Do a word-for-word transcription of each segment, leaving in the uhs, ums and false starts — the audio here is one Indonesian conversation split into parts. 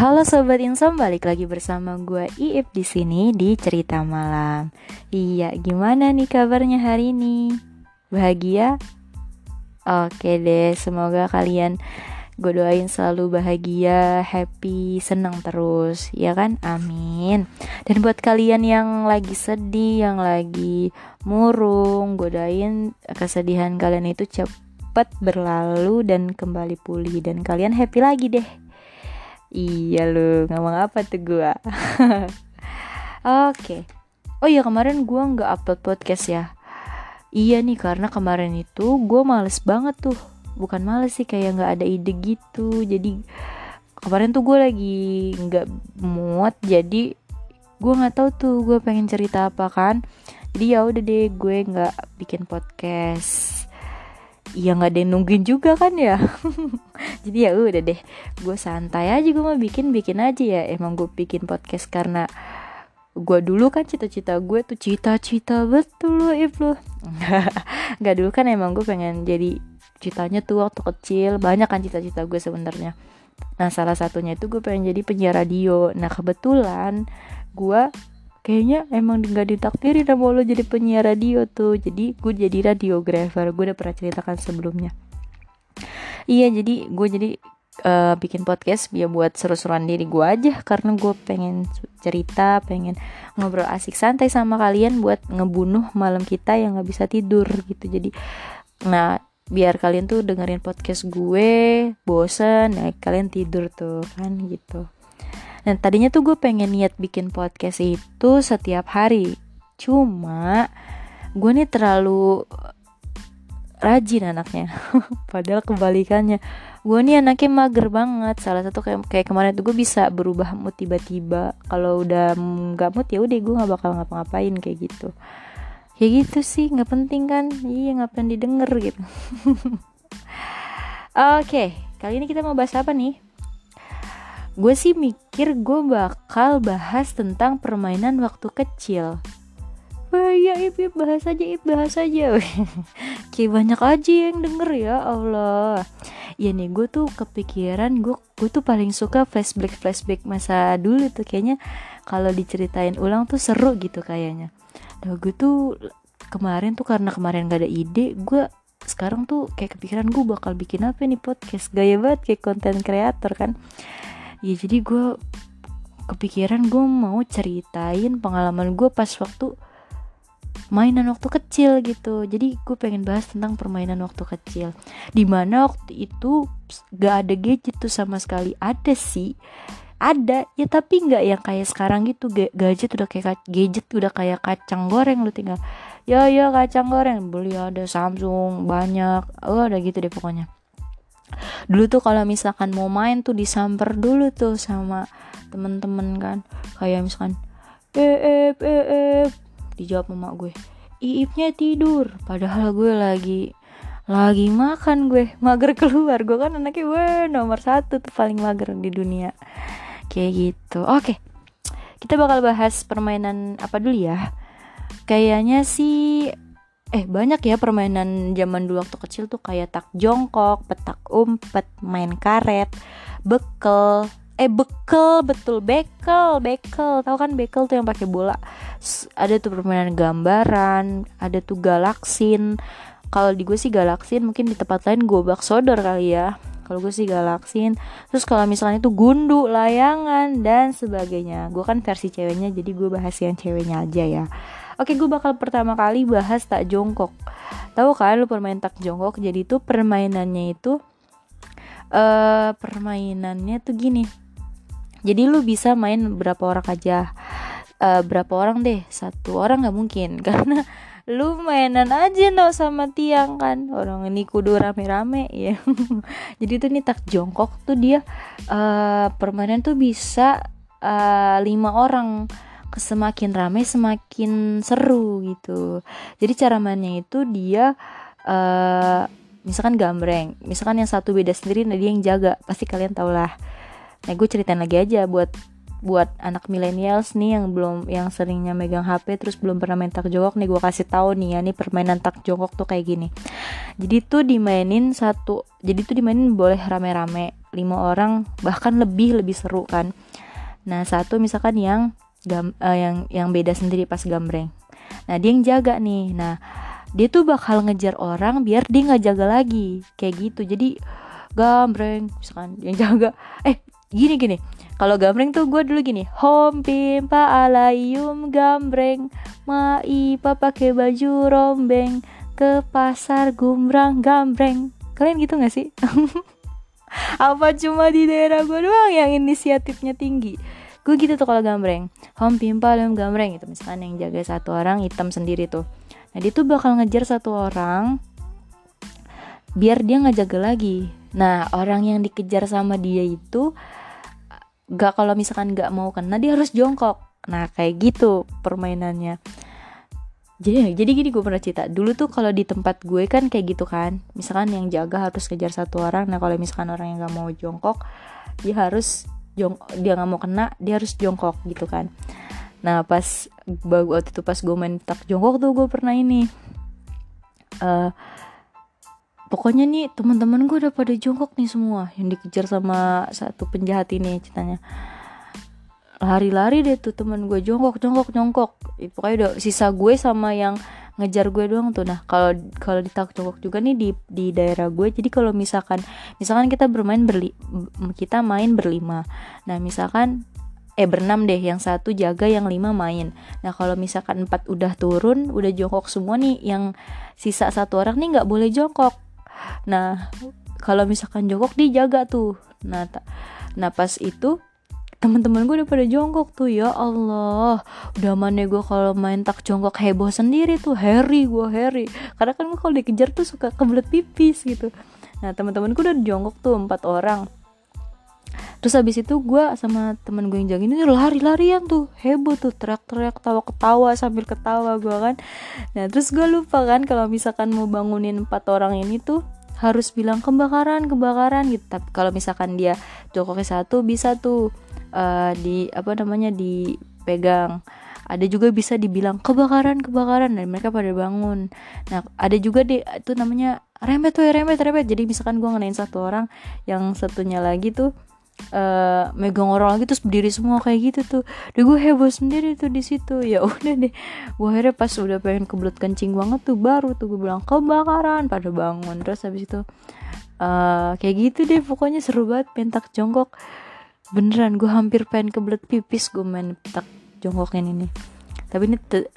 Halo Sobat Insom, balik lagi bersama gue Iip di sini di Cerita Malam. Iya, gimana nih kabarnya hari ini? Bahagia? Oke deh, semoga kalian, gue doain selalu bahagia, happy, seneng terus, ya kan? Amin. Dan buat kalian yang lagi sedih, yang lagi murung, gue doain kesedihan kalian itu cepat berlalu dan kembali pulih, dan kalian happy lagi deh. Iya lu, ngomong apa tuh gue? Oke. Oh iya, kemarin gue gak upload podcast ya. Iya nih, karena kemarin itu gue males banget tuh. Bukan males sih, kayak gak ada ide gitu. Jadi kemarin tuh gue lagi gak mood. Jadi gue gak tahu tuh gue pengen cerita apa kan. Jadi ya udah deh, gue gak bikin podcast. Ya nggak ada yang nungguin juga kan ya. Jadi ya udah deh, gue santai aja, gue mau bikin bikin aja ya. Emang gue bikin podcast karena gue dulu kan cita-cita gue tuh cita-cita betul loh if lo. Nggak, dulu kan emang gue pengen jadi, citanya tuh waktu kecil banyak kan cita-cita gue sebenarnya. Nah salah satunya itu gue pengen jadi penyiar radio. Nah kebetulan gue kayaknya emang gak ditakdirin sama lo jadi penyiar radio tuh. Jadi gue jadi radiographer, gue udah pernah ceritakan sebelumnya. Iya, jadi gue jadi uh, bikin podcast biar buat seru-seruan diri gue aja. Karena gue pengen cerita, pengen ngobrol asik santai sama kalian buat ngebunuh malam kita yang gak bisa tidur gitu. Jadi, nah biar kalian tuh dengerin podcast gue, bosen, nah kalian tidur tuh kan gitu. Nah tadinya tuh gue pengen niat bikin podcast itu setiap hari. Cuma gue nih terlalu rajin anaknya. Padahal kebalikannya, gue nih anaknya mager banget. Salah satu kayak, kayak kemarin tuh gue bisa berubah mood tiba-tiba. Kalau udah gak mood ya udah gue gak bakal ngapa-ngapain kayak gitu. Kayak gitu sih, gak penting kan. Iya, ngapain didengar gitu. Oke, kali ini kita mau bahas apa nih? Gue sih mikir gue bakal bahas tentang permainan waktu kecil. Wah ya Ip, Ip bahas aja, Ip bahas aja. Kayak banyak aja yang denger ya Allah. Ya nih, gue tuh kepikiran, gue gue tuh paling suka flashback-flashback masa dulu tuh. Kayaknya kalau diceritain ulang tuh seru gitu kayaknya. Nah gue tuh kemarin tuh karena kemarin gak ada ide, gue sekarang tuh kayak kepikiran gue bakal bikin apa nih podcast. Gaya banget kayak konten kreator kan. Ya jadi gue kepikiran gue mau ceritain pengalaman gue pas waktu mainan waktu kecil gitu. Jadi gue pengen bahas tentang permainan waktu kecil, dimana waktu itu gak ada gadget tuh sama sekali. Ada sih, ada ya, tapi gak yang kayak sekarang gitu. Gadget udah kayak gadget udah kayak kacang goreng, lu tinggal ya ya kacang goreng beli, ada Samsung banyak, oh ada gitu deh pokoknya. Dulu tuh kalau misalkan mau main tuh disamper dulu tuh sama temen-temen kan. Kayak misalkan Iip, Iip, dijawab mama gue, Iipnya tidur. Padahal gue lagi Lagi makan, gue mager keluar. Gue kan anaknya gue nomor satu tuh, paling mager di dunia. Kayak gitu. Oke, kita bakal bahas permainan apa dulu ya. Kayaknya sih Eh banyak ya permainan zaman dulu waktu kecil tuh. Kayak tak jongkok, petak umpet, main karet, bekel. Eh bekel betul bekel bekel. Tahu kan bekel tuh yang pakai bola. Ada tuh permainan gambaran, ada tuh galaksin. Kalau di gue sih galaksin, mungkin di tempat lain gobak sodor kali ya. Kalau gue sih galaksin. Terus kalau misalnya itu gundu, layangan dan sebagainya. Gue kan versi ceweknya, jadi gue bahas yang ceweknya aja ya. Oke, gue bakal pertama kali bahas tak jongkok. Tahu kan lu permain tak jongkok? Jadi tuh permainannya itu uh, permainannya tuh gini. Jadi lu bisa main berapa orang aja. Uh, berapa orang deh? Satu orang nggak mungkin, karena lu mainan aja no sama tiang kan. Orang ini kudu rame-rame ya. Jadi tuh nih tak jongkok tuh dia uh, permainan tuh bisa uh, lima orang. Semakin ramai semakin seru gitu. Jadi cara mainnya itu dia uh, misalkan gambreng, misalkan yang satu beda sendiri, nah dia yang jaga. Pasti kalian tau lah. Nah gue ceritain lagi aja buat buat anak millennials nih yang belum, yang seringnya megang H P terus belum pernah main tak jongkok nih, gue kasih tahu nih ya, nih permainan tak jongkok tuh kayak gini. Jadi tuh dimainin satu, jadi tuh dimainin boleh rame-rame. lima orang bahkan lebih lebih seru kan. Nah satu misalkan yang gam, uh, yang yang beda sendiri pas gambreng. Nah dia yang jaga nih. Nah dia tuh bakal ngejar orang biar dia nggak jaga lagi kayak gitu. Jadi gambreng misalkan yang jaga. Eh gini gini. Kalau gambreng tuh gue dulu gini, hom pimpa alayum gambreng, ma ipa pakai baju rombeng, ke pasar gumbrang gambreng. Kalian gitu nggak sih? Apa cuma di daerah gue doang yang inisiatifnya tinggi? Gue gitu tuh kalau gambreng, hom pimpa alayum gambreng itu misalkan yang jaga satu orang hitam sendiri tuh. Nah dia tuh bakal ngejar satu orang biar dia nggak jaga lagi. Nah orang yang dikejar sama dia itu gak, kalau misalkan gak mau kena dia harus jongkok. Nah kayak gitu permainannya. Jadi jadi gini, gue pernah cerita dulu tuh kalau di tempat gue kan kayak gitu kan. Misalkan yang jaga harus kejar satu orang. Nah kalau misalkan orang yang gak mau jongkok, dia harus jong dia gak mau kena, dia harus jongkok gitu kan. Nah pas waktu itu pas gue main tak jongkok tuh gue pernah ini uh, pokoknya nih teman-teman gue udah pada jongkok nih semua yang dikejar sama satu penjahat ini ceritanya. Lari-lari deh tuh teman gue jongkok, jongkok, jongkok. Pokoknya udah sisa gue sama yang ngejar gue doang tuh. Nah, kalau kalau ditak jongkok juga nih di di daerah gue. Jadi kalau misalkan misalkan kita bermain berli, kita main berlima. Nah, misalkan Eh berenam deh, yang satu jaga, yang lima main. Nah kalau misalkan empat udah turun, udah jongkok semua nih, yang sisa satu orang nih gak boleh jongkok. Nah kalau misalkan jongkok dia jaga tuh. Nah, ta- nah pas itu teman-teman gue udah pada jongkok tuh. Ya Allah, udah mana gue kalau main tak jongkok heboh sendiri tuh. Harry gue Harry Karena kan gue kalau dikejar tuh suka kebelet pipis gitu. Nah teman-teman gue udah jongkok tuh empat orang. Terus abis itu gue sama temen gue yang jagain ini lari-larian tuh, heboh tuh, teriak-teriak, tawa-ketawa sambil ketawa gue kan. Nah terus gue lupa kan kalau misalkan mau bangunin empat orang ini tuh harus bilang kebakaran, kebakaran gitu. Tapi kalau misalkan dia jongkoknya satu bisa tuh uh, di apa namanya dipegang. Ada juga bisa dibilang kebakaran, kebakaran, dan mereka pada bangun. Nah ada juga deh itu namanya rembet tuh, rembet, rembet. Jadi misalkan gue ngenain satu orang, yang satunya lagi tuh Uh, megang orang lagi terus berdiri semua kayak gitu tuh. Duh gue heboh sendiri tuh di situ. Ya udah deh, gue akhirnya pas udah pengen kebelet kencing banget tuh, baru tuh gue bilang kebakaran, pada bangun. Terus habis itu uh, kayak gitu deh, pokoknya seru banget pentak jongkok. Beneran gue hampir pengen kebelet pipis gue main pentak jongkokin ini. Tapi ini te-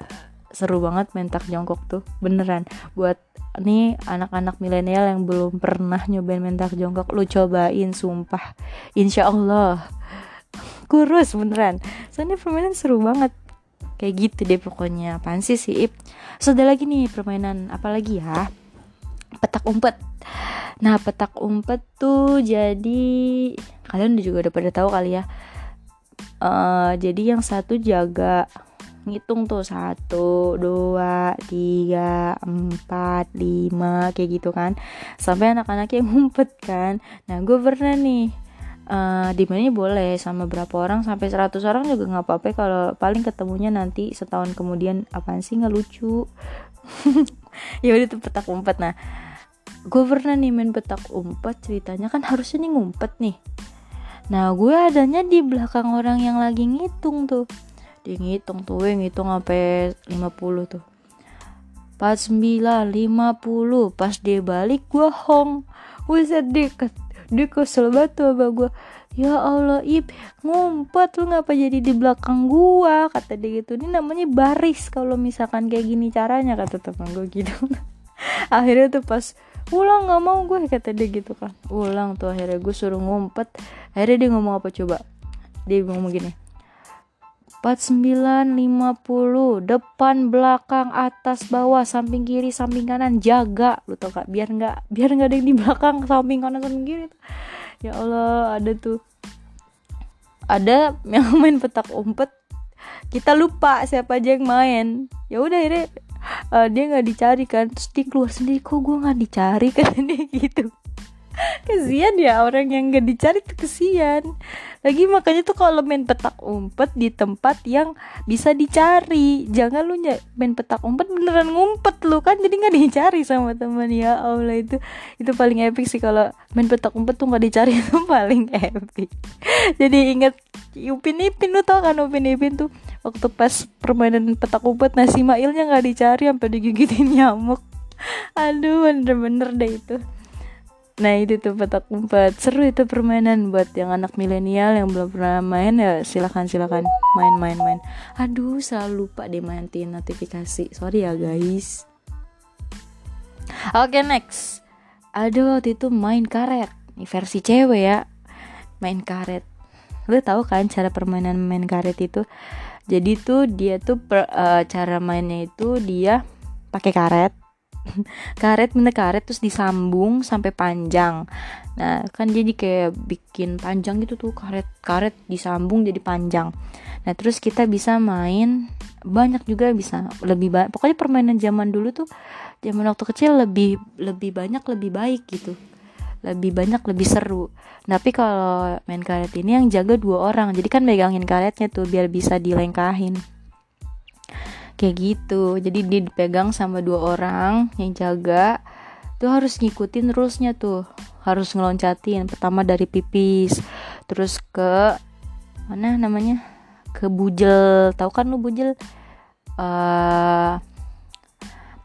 seru banget pentak jongkok tuh, beneran. Buat ini anak-anak milenial yang belum pernah nyobain mentak jongkok, lu cobain, sumpah, insya Allah kurus beneran. Soalnya permainan seru banget. Kayak gitu deh pokoknya. Apaan sih sih? So, ada lagi nih permainan. Apalagi ya? Petak umpet. Nah petak umpet tuh jadi, kalian juga udah pada tahu kali ya. uh, Jadi yang satu jaga, ngitung tuh satu, dua, tiga, empat, lima kayak gitu kan, sampai anak-anaknya ngumpet kan. Nah gue pernah nih uh, dimainnya boleh sama berapa orang, sampai seratus orang juga gak apa-apa. Kalau paling ketemunya nanti setahun kemudian. Apaan sih, gak lucu. Ya udah tuh petak umpet. Nah gue pernah nih main petak umpet. Ceritanya kan harusnya nih ngumpet nih. Nah gue adanya di belakang orang yang lagi ngitung tuh. Dia ngitung tuh, ngitung sampai lima puluh tuh. empat puluh sembilan, lima puluh. Pas dia balik gua hong. Buset, dia, dia kesel banget tuh sama gua. Ya Allah, Ip, ngumpet lu ngapa jadi di belakang gua? Kata dia gitu. Ini namanya baris kalau misalkan kayak gini caranya, kata teman gua gitu. Akhirnya tuh pas ulang, enggak mau gue, kata dia gitu kan. Ulang tuh akhirnya gue suruh ngumpet. Akhirnya dia ngomong apa coba? Dia ngomong gini. empat puluh sembilan, lima puluh, depan, belakang, atas, bawah, samping kiri, samping kanan, jaga. Lu tau gak? Biar gak, biar gak ada yang di belakang, samping kanan, samping kiri. Ya Allah, ada tuh. Ada yang main petak umpet. Kita lupa siapa aja yang main. Ya udah akhirnya uh, dia gak dicari kan. Terus dia keluar sendiri, kok gue gak dicari kan. Gitu. Kasian ya, orang yang gak dicari tuh kasian. Lagi makanya tuh kalau main petak umpet di tempat yang bisa dicari. Jangan lu main petak umpet beneran ngumpet lu kan, jadi gak dicari sama teman. Ya Allah, itu itu paling epic sih. Kalau main petak umpet tuh gak dicari itu paling epic. Jadi ingat Upin Ipin, lu tau kan Upin Ipin tuh waktu pas permainan petak umpet, nah si Mailnya gak dicari sampai digigitin nyamuk. Aduh, bener-bener deh itu. Nah itu tuh petak umpet, seru itu permainan. Buat yang anak milenial yang belum pernah main ya silakan silakan main main main. Aduh, selalu lupa deh matiin notifikasi, sorry ya guys. Oke, okay, next. Ada waktu itu main karet, ini versi cewek ya, main karet. Lo tau kan cara permainan main karet itu? Jadi tuh dia tuh per, uh, cara mainnya itu dia pakai karet. Karet bener karet terus disambung sampai panjang. Nah kan jadi kayak bikin panjang gitu tuh, karet karet disambung jadi panjang. Nah terus kita bisa main banyak juga, bisa lebih banyak. Pokoknya permainan zaman dulu tuh, zaman waktu kecil lebih lebih banyak lebih baik gitu, lebih banyak lebih seru. Tapi kalau main karet ini yang jaga dua orang, jadi kan megangin karetnya tuh biar bisa dilengkahin. Kayak gitu, jadi dia dipegang sama dua orang yang jaga. Tuh harus ngikutin rulesnya tuh, harus ngeloncatin. Pertama dari pipis, terus ke mana namanya, ke bujel. Tahu kan lu bujel? Uh,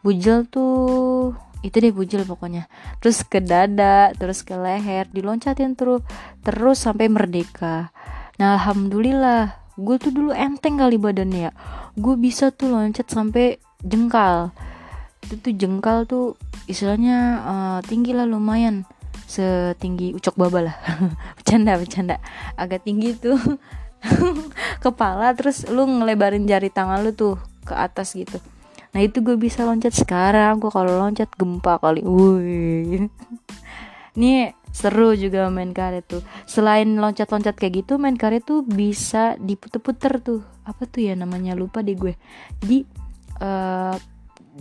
bujel tuh itu deh bujel pokoknya. Terus ke dada, terus ke leher, diloncatin terus, terus sampai merdeka. Nah alhamdulillah. Gue tuh dulu enteng kali badannya ya, gue bisa tuh loncat sampai jengkal. Itu tuh jengkal tuh istilahnya uh, tinggi lah, lumayan setinggi ucok baba lah. Bercanda bercanda agak tinggi tuh. Kepala, terus lu ngelebarin jari tangan lu tuh ke atas gitu. Nah itu gue bisa loncat. Sekarang gue kalau loncat gempa kali. Wuih. Nih seru juga main karet tuh. Selain loncat-loncat kayak gitu, main karet tuh bisa diputer-puter tuh. Apa tuh ya namanya, lupa deh gue. Jadi uh,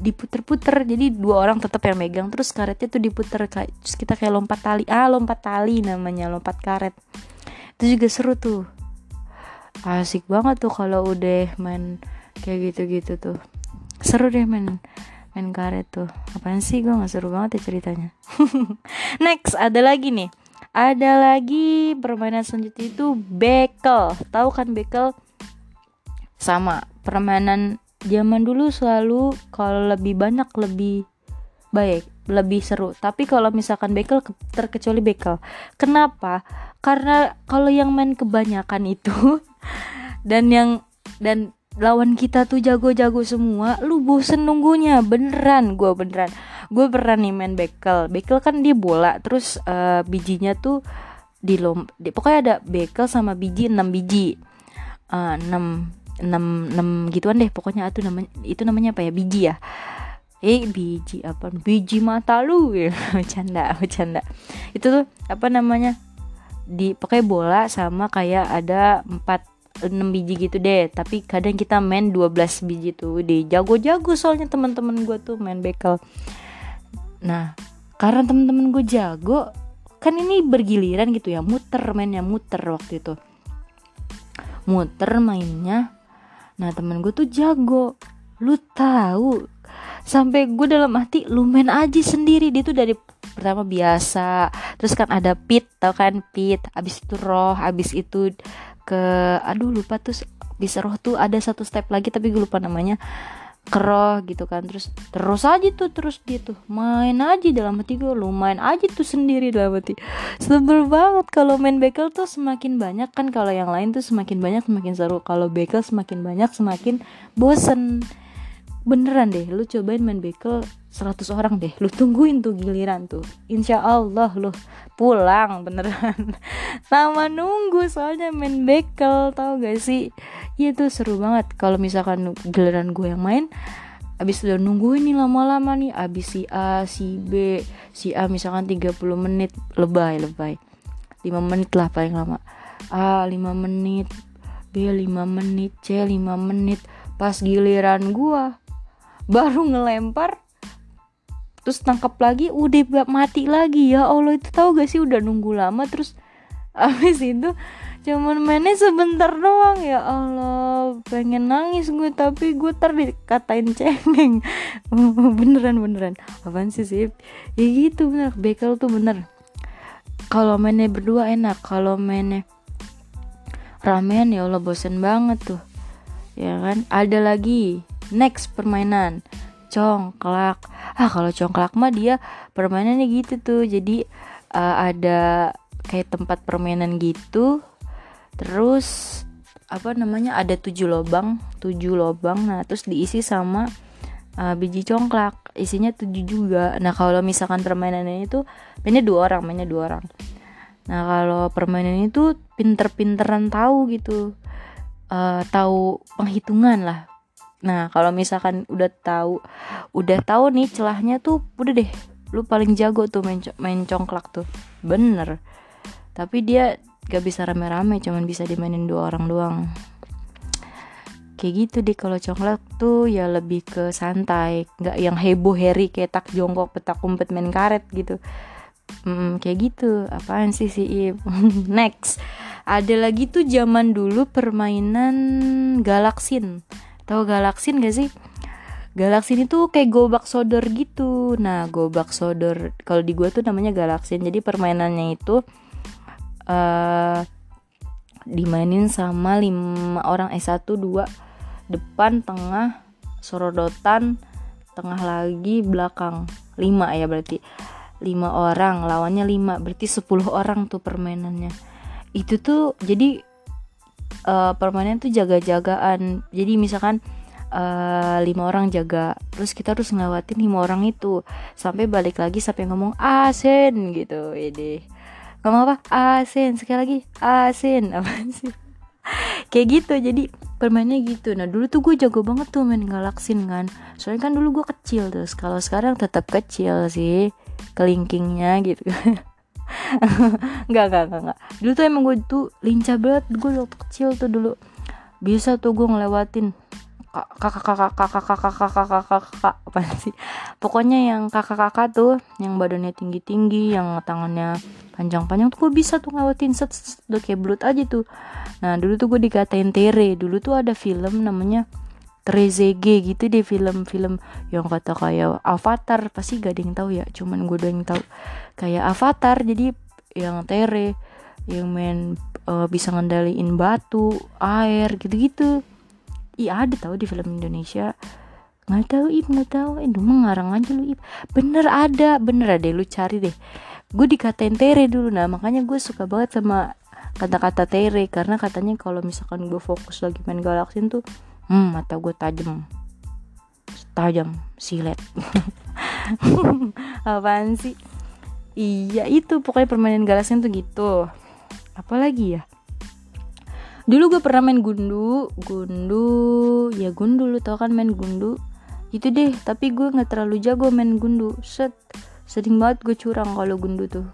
diputer-puter, jadi dua orang tetap yang megang, terus karetnya tuh diputer. Terus kita kayak lompat tali. Ah lompat tali namanya, lompat karet. Itu juga seru tuh. Asik banget tuh kalau udah main kayak gitu-gitu tuh. Seru deh main main karet tuh. Apaan sih, gue gak seru banget ya ceritanya. Next, ada lagi nih. Ada lagi permainan selanjutnya itu bekel. Tahu kan bekel? Sama, permainan zaman dulu selalu kalau lebih banyak lebih baik, lebih seru. Tapi kalau misalkan bekel, terkecuali bekel. Kenapa? Karena kalau yang main kebanyakan itu dan yang dan lawan kita tuh jago-jago semua, lu bosen nunggunya. Beneran, gue beneran Gue pernah nih main bekel. Bekel kan dia bola, terus uh, bijinya tuh di lom, di, pokoknya ada bekel sama biji, enam biji uh, enam gituan deh. Pokoknya itu namanya, itu namanya apa ya, biji ya. Eh biji apa, biji mata lu. Bercanda, bercanda. Itu tuh apa namanya, di pokoknya bola sama kayak ada empat enam biji gitu deh. Tapi kadang kita main dua belas biji tuh. Di jago-jago soalnya teman-teman gue tuh main bekel. Nah karena teman-teman gue jago, kan ini bergiliran gitu ya, muter mainnya, muter waktu itu, muter mainnya. Nah teman gue tuh jago, lu tahu, sampai gue dalam hati, lu main aja sendiri. Dia tuh dari pertama biasa, terus kan ada pit, tau kan pit, abis itu roh, abis itu ke aduh lupa tuh, bisa roh tuh ada satu step lagi tapi gue lupa namanya, keroh gitu kan. Terus terus aja tuh, terus dia tuh main aja. Dalam hati gue, lu main aja tuh sendiri. Dalam hati sebel banget. Kalau main bekel tuh semakin banyak kan, kalau yang lain tuh semakin banyak semakin seru. Kalau bekel semakin banyak semakin bosen. Beneran deh, lu cobain main bekel seratus orang deh, lu tungguin tuh giliran tuh, insya Allah lu pulang beneran. Lama nunggu soalnya main bekel, tau gak sih? Iya tuh seru banget. Kalau misalkan giliran gue yang main, abis udah nungguin nih lama-lama nih, abis si A, si B, si A misalkan tiga puluh menit, lebay-lebay lima menit lah paling lama. A lima menit, B lima menit, C lima menit. Pas giliran gue baru ngelempar terus tangkap lagi, udah mati lagi. Ya Allah, itu tahu gak sih udah nunggu lama, terus abis itu cuman mainnya sebentar doang. Ya Allah, pengen nangis gue, tapi gue ntar dikatain cengeng. Beneran beneran apaan sih sih ya gitu. Bener, bekel tuh bener. Kalau mainnya berdua enak, kalau mainnya ramean ya Allah bosen banget tuh, ya kan. Ada lagi next permainan congklak. Ah kalau congklak mah dia permainannya gitu tuh, jadi uh, ada kayak tempat permainan gitu. Terus apa namanya, ada tujuh lubang tujuh lubang. Nah terus diisi sama uh, biji congklak, isinya tujuh juga. Nah kalau misalkan permainannya itu mainnya dua orang mainnya dua orang nah kalau permainan itu pinter-pinteran tahu gitu, uh, tahu penghitungan lah. Nah kalau misalkan udah tahu udah tahu nih celahnya tuh, udah deh lu paling jago tuh main, main congklak tuh, bener. Tapi dia gak bisa rame-rame, cuman bisa dimainin dua orang doang. Kayak gitu deh kalau congklak tuh, ya lebih ke santai, nggak yang heboh heri kayak tak jongkok petak umpet main karet gitu. Hmm, kayak gitu apaan sih sih. Next ada lagi tuh zaman dulu permainan galaksin. Tahu galaksin gak sih? Galaksin itu kayak gobak sodor gitu. Nah, gobak sodor kalau di gua tuh namanya galaksin. Jadi permainannya itu uh, dimainin sama lima orang, eh satu dua depan, tengah, sorodotan, tengah lagi, belakang. Lima ya berarti. Lima orang lawannya lima, berarti sepuluh orang tuh permainannya. Itu tuh jadi Uh, permainan tuh jaga-jagaan. Jadi misalkan uh, lima orang jaga, terus kita harus ngelawatin lima orang itu sampai balik lagi, sampai ngomong asin gitu. Ini ngomong apa? Asin. Sekali lagi asin. Apa sih? Kayak gitu. Jadi permainnya gitu. Nah dulu tuh gue jago banget tuh main galaksin kan. Soalnya kan dulu gue kecil, terus kalau sekarang tetap kecil sih kelingkingnya gitu. Enggak, enggak, enggak, enggak. Dulu tuh emang gue tuh lincah banget. Gue waktu kecil tuh dulu bisa tuh gue ngelewatin kakak-kakak-kakak-kakak-kakak-kakak-kakak apa sih? Pokoknya yang kakak-kakak tuh, yang badannya tinggi-tinggi, yang tangannya panjang-panjang tuh gue bisa tuh ngelewatin, set set udah kayak belut aja tuh. Nah dulu tuh gue dikatain tere. Dulu tuh ada film namanya Trezege gitu deh, film-film yang kata kayak Avatar, pasti gak ada yang tahu ya, cuman gue doang yang tahu kayak Avatar. Jadi yang tere, yang main uh, bisa ngendaliin batu, air gitu-gitu. Ih ada tahu di film Indonesia. Nggak tahu Ip, nggak tahu. Eh cuma ngarang aja lu Ip. Bener ada, bener ada, lu cari deh. Gue dikatain tere dulu, nah makanya gue suka banget sama kata-kata tere, karena katanya kalau misalkan gue fokus lagi main galaksin tuh, Hmm, mata gue tajam, tajam, silet. Apaan sih? Iya itu pokoknya permainan galasnya tuh gitu. Apalagi ya? Dulu gue pernah main gundu, gundu, ya gundu lu tau kan main gundu. Itu deh, tapi gue nggak terlalu jago main gundu. Set, sering banget gue curang kalau gundu tuh.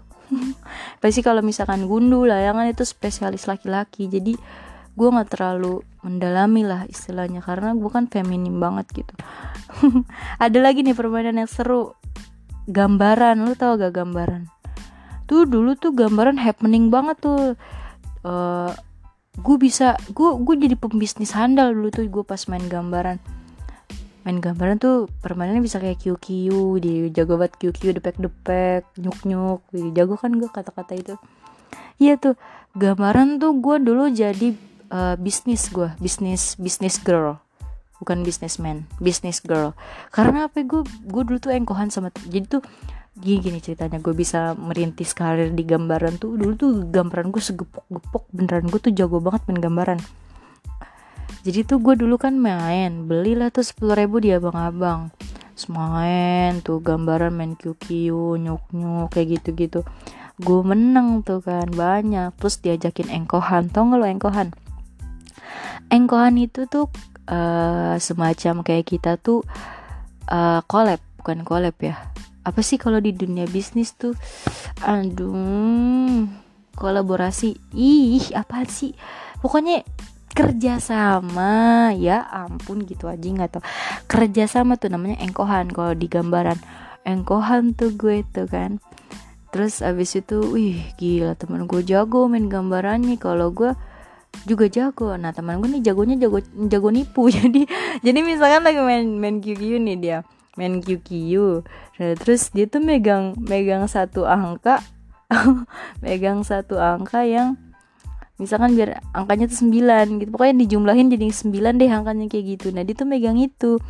Pasti kalau misalkan gundu layangan itu spesialis laki-laki, jadi gue nggak terlalu mendalami lah istilahnya, karena gue kan feminim banget gitu. Ada lagi nih permainan yang seru, gambaran. Lo tau gak gambaran? Tuh dulu tuh gambaran happening banget tuh. Uh, gue bisa, gue gue jadi pembisnis handal dulu tuh gue pas main gambaran. Main gambaran tuh permainannya bisa kayak Q Q, di jago banget Q Q, depek-depek, nyuk-nyuk, jago kan gue kata-kata itu. Iya tuh gambaran tuh gue dulu jadi Uh, bisnis gue, bisnis bisnis girl, bukan businessman, bisnis girl. Karena apa? Gue gue dulu tuh engkohan sama, jadi tuh gini, gini ceritanya gue bisa merintis karir di gambaran tuh. Dulu tuh gambaran gue segepok-gepok, beneran gue tuh jago banget main gambaran. Jadi tuh gue dulu kan main, belilah tuh sepuluh ribu di abang-abang, semain tuh gambaran, main Q Q, nyuk-nyuk kayak gitu-gitu. Gue menang tuh kan banyak, terus diajakin engkohan. Tau gak lo engkohan? Engkohan itu tuh uh, semacam kayak kita tuh uh, collab, bukan collab ya. Apa sih kalau di dunia bisnis tuh? Aduh, kolaborasi. Ih, apaan sih? Pokoknya kerjasama. Ya ampun, gitu aja nggak tau. Kerjasama tuh namanya engkohan kalau di gambaran. engko hantu gue tuh kan. Terus abis itu wih gila, teman gue jago main gambarannya, kalau gue juga jago. Nah teman gue nih jagonya jago jago nipu. Jadi jadi misalkan lagi main main Q Q nih dia, main Q Q. Nah, terus dia tuh megang megang satu angka megang satu angka yang misalkan biar angkanya tuh sembilan gitu. Pokoknya dijumlahin jadi sembilan deh angkanya kayak gitu. Nah, dia tuh megang itu.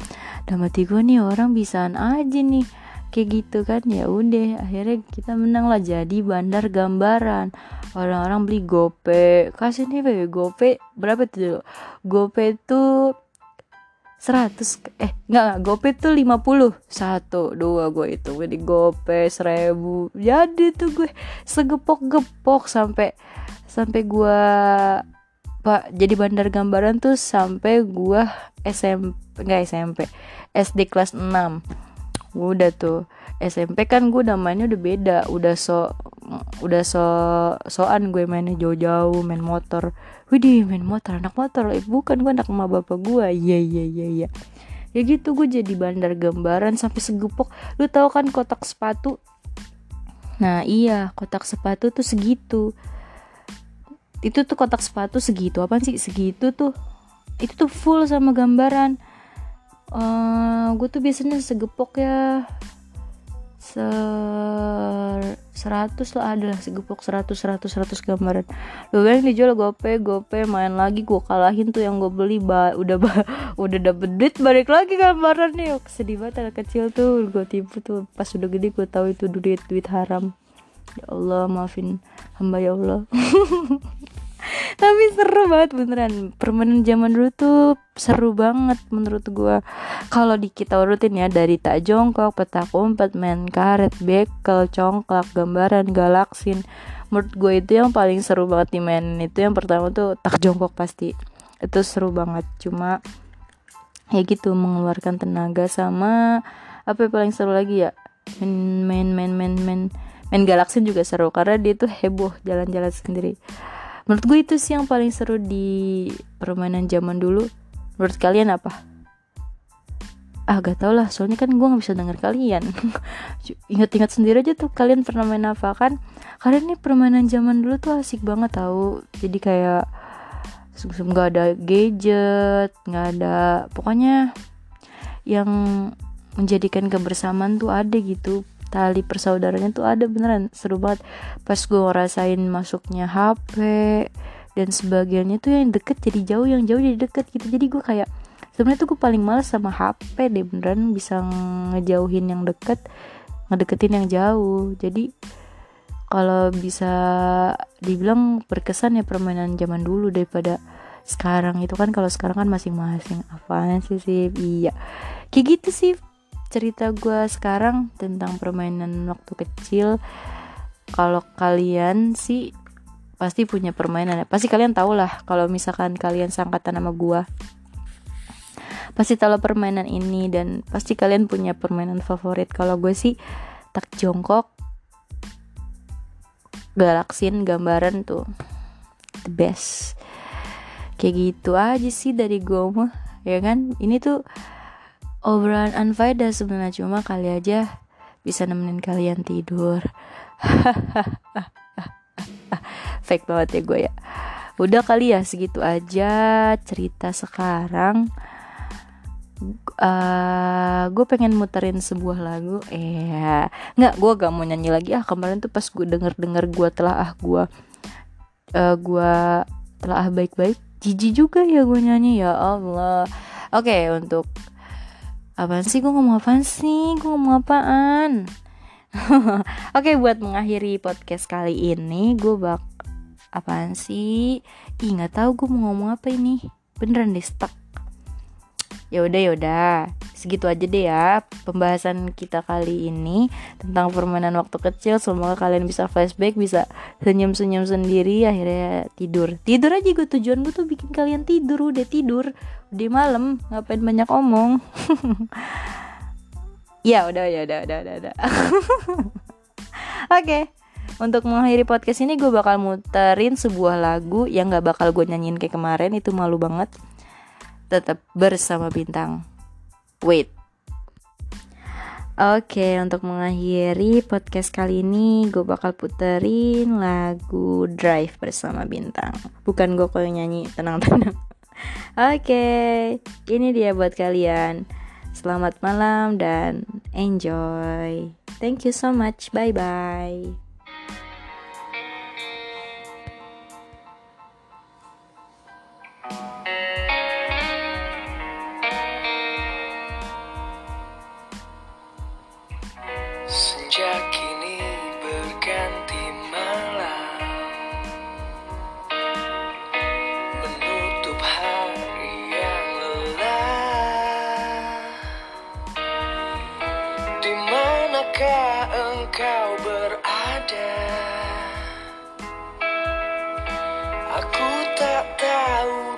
Dan mati gue nih orang bisaan aja nih kayak gitu kan. Ya udah, akhirnya kita menang lah, jadi bandar gambaran. Orang-orang beli GoPay. Kasih nih Bebe GoPay berapa tuh? GoPay tuh seratus eh enggak, GoPay tuh lima puluh. Satu, dua gue itu. Jadi GoPay seribu. Jadi tuh gue segepok-gepok sampai sampai gue pak jadi bandar gambaran tuh sampai gue S M P nggak S M P S D kelas enam. Gue udah tuh S M P kan gue udah mainnya udah beda, udah so udah so soan gue mainnya jauh-jauh, main motor. Widih, main motor, anak motor. Eh, bukan, gue anak sama bapak gue. Iya iya iya iya. Ya gitu gue jadi bandar gambaran sampai segepok. Lu tahu kan kotak sepatu? Nah, iya, kotak sepatu tuh segitu. Itu tuh kotak sepatu segitu, apaan sih segitu tuh, itu tuh full sama gambaran. Uh, gue tuh biasanya segepok ya ser seratus lah, adalah segepok seratus seratus seratus gambaran. Lo kan dijual GoPay, GoPay main lagi gue kalahin tuh yang gue beli, ba- udah ba- udah dapet duit balik lagi gambarannya. Sedih banget anak kecil tuh, gue tipu tuh. Pas udah gede gue tahu itu duit duit haram. Ya Allah, maafin hamba ya Allah. Tapi seru banget beneran. Permainan zaman dulu tuh seru banget menurut gue. Kalau di kita urutin ya, dari tak jongkok, petak umpet, main karet, bekel, congklak, gambaran, galaksin. Menurut gue itu yang paling seru banget dimainin itu yang pertama tuh tak jongkok pasti. Itu seru banget, cuma ya gitu mengeluarkan tenaga. Sama apa yang paling seru lagi ya? Main main main main main Main galaksin juga seru karena dia tuh heboh jalan-jalan sendiri. Menurut gue itu sih yang paling seru di permainan zaman dulu. Menurut kalian apa? Ah gak tau lah, soalnya kan gue gak bisa denger kalian. Ingat-ingat sendiri aja tuh kalian pernah main apa kan. Karena ini permainan zaman dulu tuh asik banget tau. Jadi kayak gak ada gadget, gak ada, pokoknya yang menjadikan kebersamaan tuh ada gitu, tali persaudaranya tuh ada beneran. Seru banget pas gue ngerasain masuknya H P dan sebagainya tuh, yang deket jadi jauh, yang jauh jadi deket gitu. Jadi gue kayak sebenarnya tuh gue paling males sama H P deh beneran, bisa ngejauhin yang deket, ngedeketin yang jauh. Jadi kalau bisa dibilang berkesan ya permainan zaman dulu daripada sekarang itu kan. Kalau sekarang kan masing-masing apaan sih sih. Iya kayak gitu sih cerita gue sekarang tentang permainan waktu kecil. Kalau kalian sih pasti punya permainan, pasti kalian tahu lah. Kalau misalkan kalian seangkatan sama gue pasti tahu permainan ini, dan pasti kalian punya permainan favorit. Kalau gue sih tak jongkok, galaksin, gambaran tuh the best. Kayak gitu aja sih dari gue mah, ya kan. Ini tuh obrolan unfaedah sebenarnya, cuma kali aja bisa nemenin kalian tidur. Fake banget ya gue ya. Udah kali ya, segitu aja cerita sekarang. Uh, gue pengen muterin sebuah lagu. Eh, nggak, gue gak mau nyanyi lagi. Ah kemarin tuh pas gue denger-denger gue telah ah gue uh, gue telah ah baik-baik. Jijik juga ya gue nyanyi, ya Allah. Oke, okay, untuk Apaan sih, gue ngomong apaan sih, gue ngomong apaan? Oke, buat mengakhiri podcast kali ini, gue bak... Apaan sih? Ih, gak tahu gue mau ngomong apa ini. Beneran deh, stuck. Yaudah, yaudah. Segitu aja deh ya pembahasan kita kali ini tentang permainan waktu kecil. Semoga kalian bisa flashback, bisa senyum-senyum sendiri, akhirnya tidur. Tidur aja gue, tujuan gue tuh bikin kalian tidur. Udah tidur, udah malam, ngapain banyak omong. Ya udah, ya udah, udah, udah, udah. Oke, okay. Untuk mengakhiri podcast ini gue bakal muterin sebuah lagu yang gak bakal gue nyanyiin kayak kemarin, itu malu banget. Tetap bersama Bintang. Wait. Oke, untuk mengakhiri podcast kali ini, gue bakal puterin lagu Drive bersama Bintang. Bukan gue kok yang nyanyi, tenang-tenang. Oke, ini dia buat kalian. Selamat malam dan enjoy. Thank you so much, bye-bye. Engkau berada, aku tak tahu.